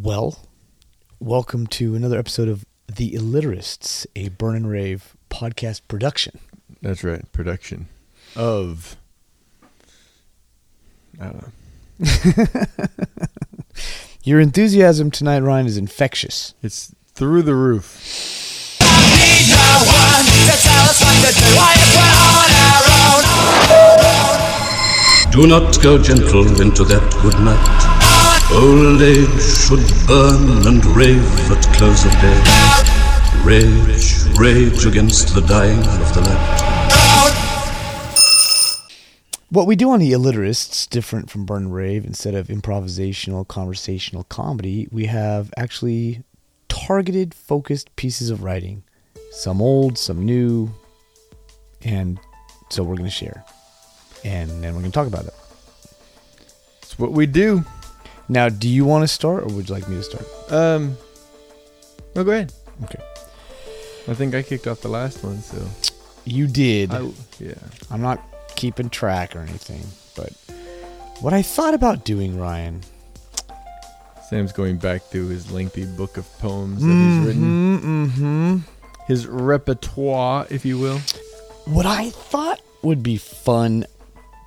Well, welcome to another episode of The Illiteracists, a Burn and Rave podcast production. That's right, production of, I don't know. Your enthusiasm tonight, Ryan, is infectious. It's through the roof. I need no one to tell us what to do. Why if we're on our own? Do not go gentle into that good night. Old age should burn and rave at close of day. Rage, rage against the dying of the light. What we do on The Illiteracists, different from Burn and Rave, instead of improvisational, conversational comedy, we have actually targeted, focused pieces of writing. Some old, some new, and so we're going to share. And then we're going to talk about it. It's what we do. Now, do you want to start, or would you like me to start? No, go ahead. Okay. I think I kicked off the last one, so... You did. Yeah. I'm not keeping track or anything, but what I thought about doing, Ryan... Sam's going back through his lengthy book of poems that he's written. His repertoire, if you will. What I thought would be fun...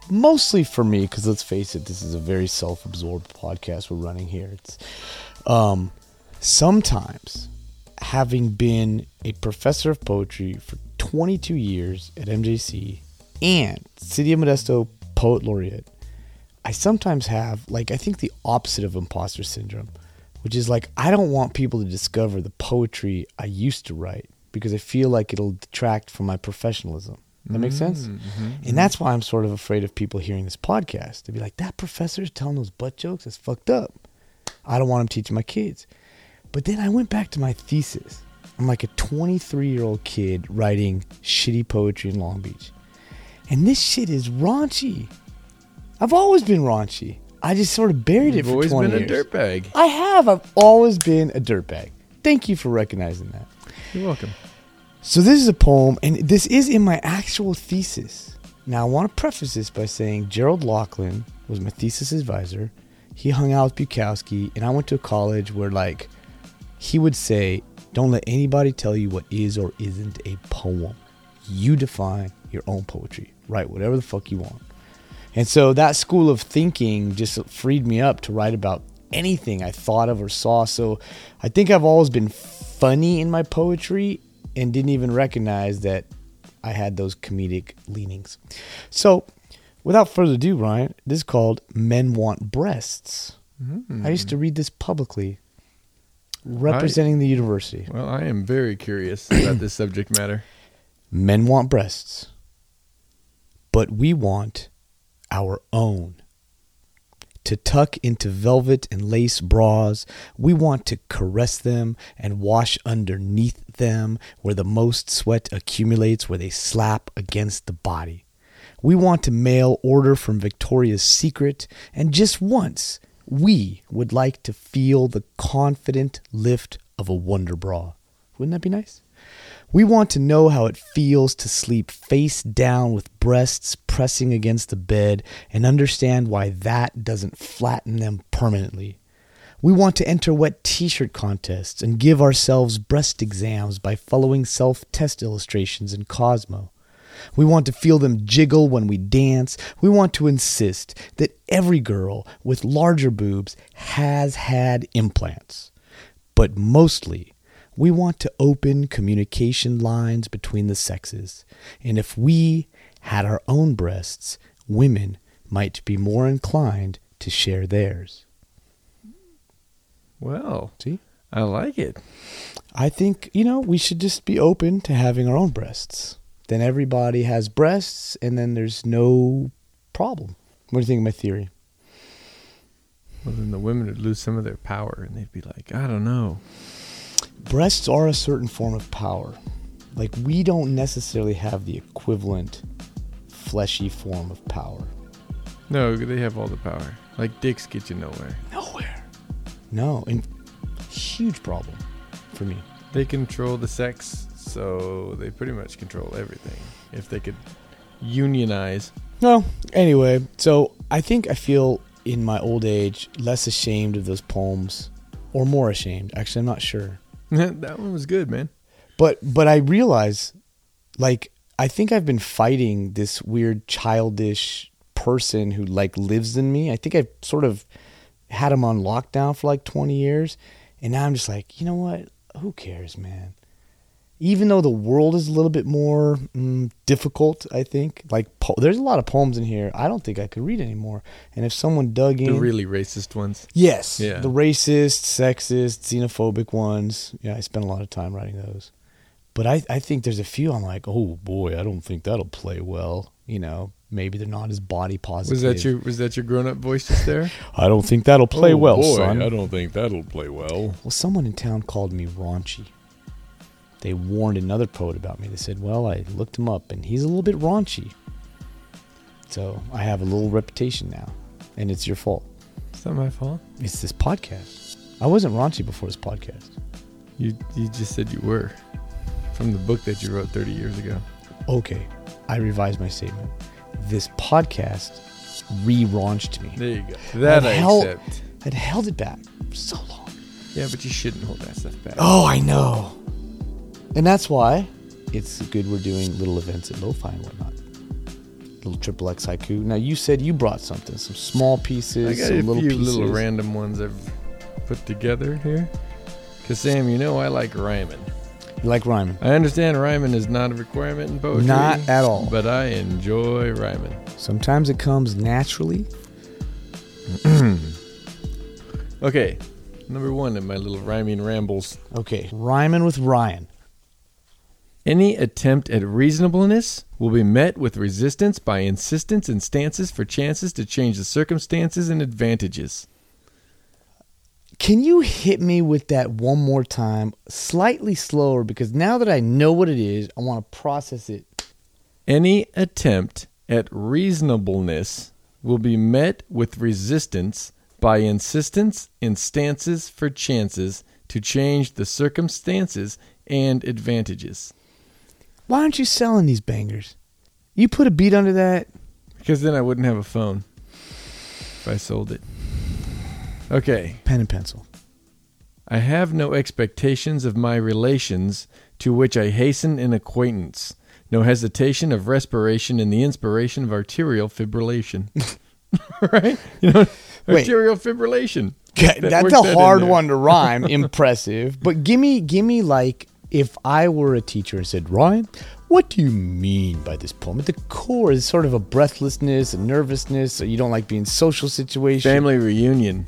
Mostly for me, because let's face it, this is a very self-absorbed podcast we're running here. It's sometimes, having been a professor of poetry for 22 years at MJC and City of Modesto Poet Laureate, I sometimes have, I think the opposite of imposter syndrome, which is I don't want people to discover the poetry I used to write because I feel like it'll detract from my professionalism. That makes sense? And that's why I'm sort of afraid of people hearing this podcast. They'd be like, that professor's telling those butt jokes. That's fucked up. I don't want him teaching my kids. But then I went back to my thesis. I'm like a 23-year-old kid writing shitty poetry in Long Beach. And this shit is raunchy. I've always been raunchy. I just sort of buried it for 20 years. You've always been a dirtbag. I have. I've always been a dirtbag. Thank you for recognizing that. You're welcome. So this is a poem, and this is in my actual thesis. Now, I want to preface this by saying Gerald Lachlan was my thesis advisor. He hung out with Bukowski, and I went to a college where, he would say, don't let anybody tell you what is or isn't a poem. You define your own poetry. Write whatever the fuck you want. And so that school of thinking just freed me up to write about anything I thought of or saw. So I think I've always been funny in my poetry, and didn't even recognize that I had those comedic leanings. So, without further ado, Ryan, this is called Men Want Breasts. I used to read this publicly, representing the university. Well, I am very curious about this subject matter. Men want breasts, but we want our own. To tuck into velvet and lace bras, we want to caress them and wash underneath them where the most sweat accumulates, where they slap against the body. We want to mail order from Victoria's Secret, and just once, we would like to feel the confident lift of a Wonder Bra. Wouldn't that be nice? We want to know how it feels to sleep face down with breasts pressing against the bed and understand why that doesn't flatten them permanently. We want to enter wet t-shirt contests and give ourselves breast exams by following self-test illustrations in Cosmo. We want to feel them jiggle when we dance. We want to insist that every girl with larger boobs has had implants, but mostly... We want to open communication lines between the sexes. And if we had our own breasts, women might be more inclined to share theirs. Well, see? I like it. I think, we should just be open to having our own breasts. Then everybody has breasts, and then there's no problem. What do you think of my theory? Well, then the women would lose some of their power, and they'd be like, I don't know. Breasts are a certain form of power. We don't necessarily have the equivalent fleshy form of power. No, they have all the power. Dicks get you nowhere. No, and huge problem for me. They control the sex, so they pretty much control everything. If they could unionize. No, anyway, so I feel in my old age less ashamed of those poems or more ashamed. Actually, I'm not sure. That one was good, man. But I realize, like, I think I've been fighting this weird childish person who, like, lives in me. I think I've sort of had him on lockdown for like 20 years. And now I'm just like, you know what? Who cares, man? Even though the world is a little bit more difficult, I think. Like, there's a lot of poems in here I don't think I could read anymore. And if someone dug in... The really racist ones. Yes. Yeah. The racist, sexist, xenophobic ones. Yeah, I spent a lot of time writing those. But I think there's a few I'm like, oh, boy, I don't think that'll play well. You know, maybe they're not as body positive. Was that your grown-up voice just there? I don't think that'll play well, son. I don't think that'll play well. Well, someone in town called me raunchy. They warned another poet about me. They said, well, I looked him up, and he's a little bit raunchy. So I have a little reputation now, and it's your fault. It's not my fault. It's this podcast. I wasn't raunchy before this podcast. You just said you were. From the book that you wrote 30 years ago. Okay, I revised my statement. This podcast re-raunched me. There you go. That I accept. I'd held it back for so long. Yeah, but you shouldn't hold that stuff back. Oh, I know. And that's why it's good we're doing little events at Mofi and whatnot. Little Triple X Haiku. Now, you said you brought something, some small pieces, some little pieces. I got a few little random ones I've put together here. Because, Sam, you know I like rhyming. You like rhyming. I understand rhyming is not a requirement in poetry. Not at all. But I enjoy rhyming. Sometimes it comes naturally. Okay. Number one in my little rhyming rambles. Okay. Rhyming with Ryan. Any attempt at reasonableness will be met with resistance by insistence and stances for chances to change the circumstances and advantages. Can you hit me with that one more time, slightly slower, because now that I know what it is, I want to process it. Any attempt at reasonableness will be met with resistance by insistence and stances for chances to change the circumstances and advantages. Why aren't you selling these bangers? You put a beat under that? Because then I wouldn't have a phone if I sold it. Okay. Pen and pencil. I have no expectations of my relations to which I hasten in acquaintance. No hesitation of respiration in the inspiration of arterial fibrillation. Right? You know, arterial fibrillation. That's a hard one to rhyme. Impressive. But give me like, if I were a teacher and said, Ryan, what do you mean by this poem? At the core is sort of a breathlessness, a nervousness, so you don't like being social situation. Family reunion.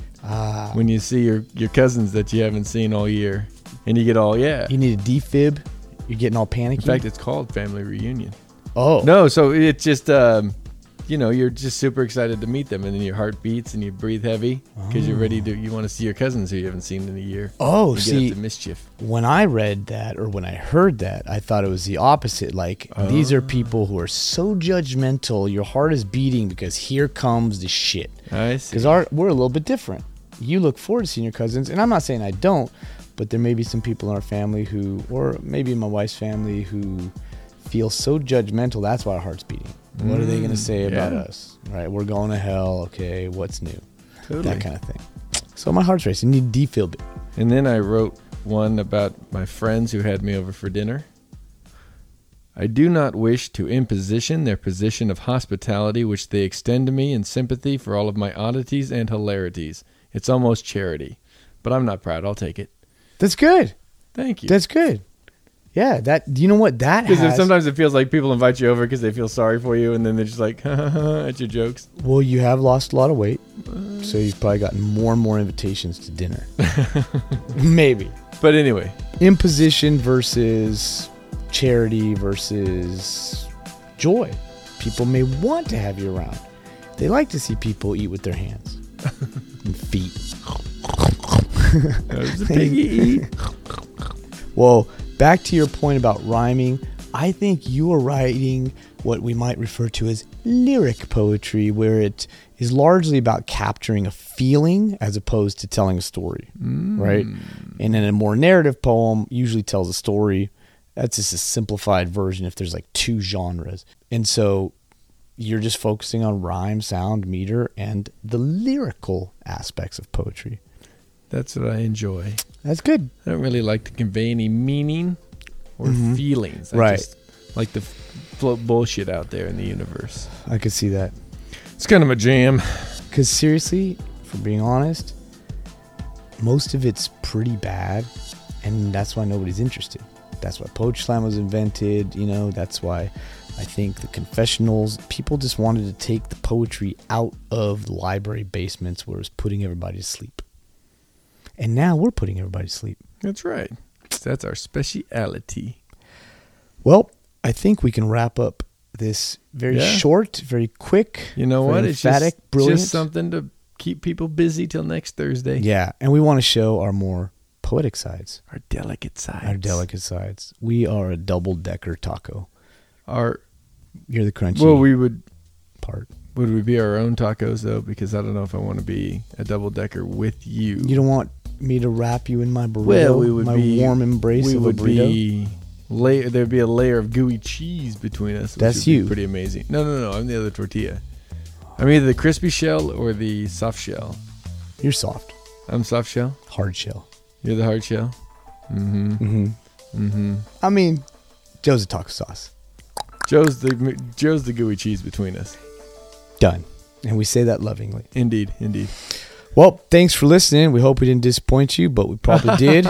When you see your cousins that you haven't seen all year, and you get all, yeah. You need a defib. You're getting all panicky. In fact, it's called family reunion. Oh. No, so it's just, you know, you're just super excited to meet them, and then your heart beats and you breathe heavy because you're ready to, you want to see your cousins who you haven't seen in a year. Oh, see, up to mischief. When I read that, or when I heard that, I thought it was the opposite. Like, these are people who are so judgmental, your heart is beating because here comes the shit. I see. Because we're a little bit different. You look forward to seeing your cousins, and I'm not saying I don't, but there may be some people in our family who, or maybe in my wife's family, who feel so judgmental. That's why our heart's beating. What are they going to say about us? Right? We're going to hell. Okay, what's new? Totally. That kind of thing. So my heart's racing. You need to defib it. And then I wrote one about my friends who had me over for dinner. I do not wish to imposition their position of hospitality, which they extend to me in sympathy for all of my oddities and hilarities. It's almost charity, but I'm not proud. I'll take it. That's good. Thank you. That's good. Yeah, that, you know what, that has... Because sometimes it feels like people invite you over because they feel sorry for you, and then they're just like, ha, at your jokes. Well, you have lost a lot of weight, so you've probably gotten more and more invitations to dinner. Maybe. But anyway. Imposition versus charity versus joy. People may want to have you around. They like to see people eat with their hands and feet. That was a piggy. Well... Back to your point about rhyming, I think you are writing what we might refer to as lyric poetry, where it is largely about capturing a feeling as opposed to telling a story, right? And in a more narrative poem, usually tells a story. That's just a simplified version if there's like two genres. And so you're just focusing on rhyme, sound, meter, and the lyrical aspects of poetry. That's what I enjoy. That's good. I don't really like to convey any meaning or feelings. I just like to float bullshit out there in the universe. I could see that. It's kind of a jam. Because seriously, for being honest, most of it's pretty bad, and that's why nobody's interested. That's why Poetry Slam was invented, you know. That's why I think the confessionals, people just wanted to take the poetry out of library basements where it was putting everybody to sleep. And now we're putting everybody to sleep. That's right. That's our speciality. Well, I think we can wrap up this very short, very quick, you know what? Emphatic, it's just something to keep people busy till next Thursday. Yeah, and we want to show our more poetic sides. Our delicate sides. Our delicate sides. We are a double-decker taco. You're the crunchy part. Well, we would... Would we be our own tacos, though? Because I don't know if I want to be a double-decker with you. You don't want me to wrap you in my burrito? Well, we would be... My warm embrace of a burrito? There'd be a layer of gooey cheese between us. That's you. Pretty amazing. No. I'm the other tortilla. I'm either the crispy shell or the soft shell. You're soft. I'm soft shell? Hard shell. You're the hard shell? Mm-hmm. I mean, Joe's the taco sauce. Joe's the gooey cheese between us. Done. And we say that lovingly. Indeed. Well, thanks for listening. We hope we didn't disappoint you, but we probably did.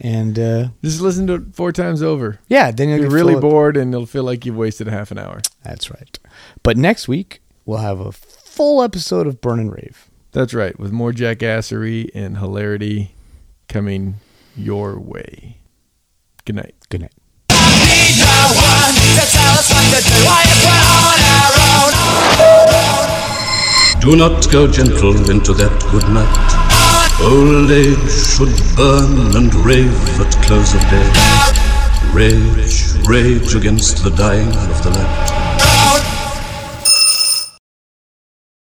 And just listen to it 4 times over. Yeah, then you'll get really bored and it'll feel like you've wasted a half an hour. That's right. But next week we'll have a full episode of Burn and Rave. That's right, with more jackassery and hilarity coming your way. Good night. Good night. Do not go gentle into that good night. Old age should burn and rave at close of day. Rage against the dying of the light.